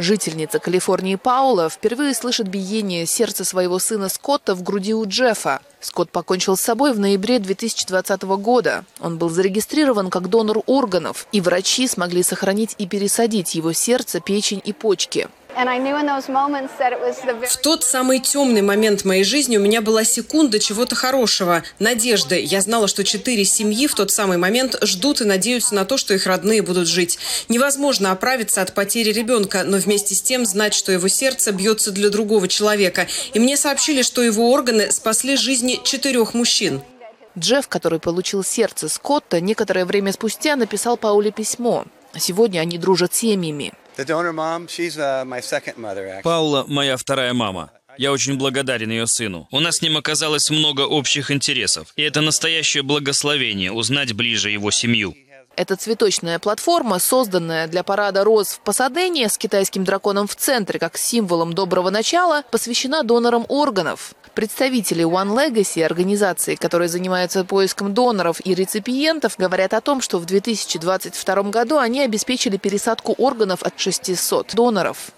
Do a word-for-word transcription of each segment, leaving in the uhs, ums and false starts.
Жительница Калифорнии Паула впервые слышит биение сердца своего сына Скотта в груди у Джеффа. Скотт покончил с собой в ноябре две тысячи двадцатого года. Он был зарегистрирован как донор органов, и врачи смогли сохранить и пересадить его сердце, печень и почки. В тот самый темный момент моей жизни у меня была секунда чего-то хорошего, надежды. Я знала, что четыре семьи в тот самый момент ждут и надеются на то, что их родные будут жить. Невозможно оправиться от потери ребенка, но вместе с тем знать, что его сердце бьется для другого человека. И мне сообщили, что его органы спасли жизни четырех мужчин. Джефф, который получил сердце Скотта, некоторое время спустя написал Пауле письмо. Сегодня они дружат семьями. Паула – моя вторая мама. Я очень благодарен ее сыну. У нас с ним оказалось много общих интересов. И это настоящее благословение – узнать ближе его семью. Это цветочная платформа, созданная для парада роз в Пасадене с китайским драконом в центре, как символом доброго начала, посвящена донорам органов. Представители One Legacy, организации, которые занимаются поиском доноров и реципиентов, говорят о том, что в две тысячи двадцать втором году они обеспечили пересадку органов от шестисот доноров.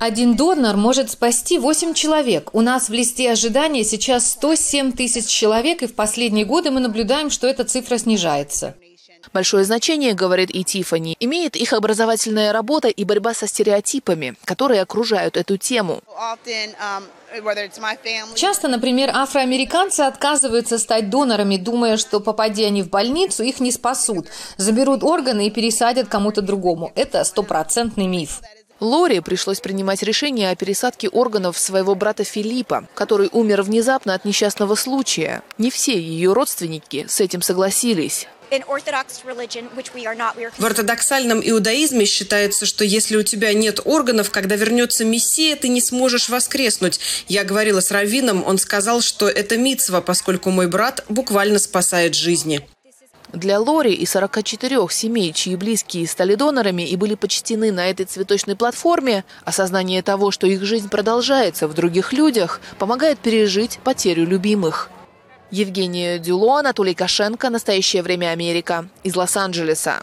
Один донор может спасти восемь человек. У нас в листе ожидания сейчас сто семь тысяч человек, и в последние годы мы наблюдаем, что эта цифра снижается. Большое значение, говорит и Тиффани, имеет их образовательная работа и борьба со стереотипами, которые окружают эту тему. Часто, например, афроамериканцы отказываются стать донорами, думая, что попади они в больницу, их не спасут, заберут органы и пересадят кому-то другому. Это стопроцентный миф. Лори пришлось принимать решение о пересадке органов своего брата Филиппа, который умер внезапно от несчастного случая. Не все ее родственники с этим согласились. В ортодоксальном иудаизме считается, что если у тебя нет органов, когда вернется Мессия, ты не сможешь воскреснуть. Я говорила с раввином, он сказал, что это мицва, поскольку мой брат буквально спасает жизни. Для Лори и сорока четырёх семей, чьи близкие стали донорами и были почтены на этой цветочной платформе, осознание того, что их жизнь продолжается в других людях, помогает пережить потерю любимых. Евгения Дюло, Анатолий Кашенко. Настоящее время Америка. Из Лос-Анджелеса.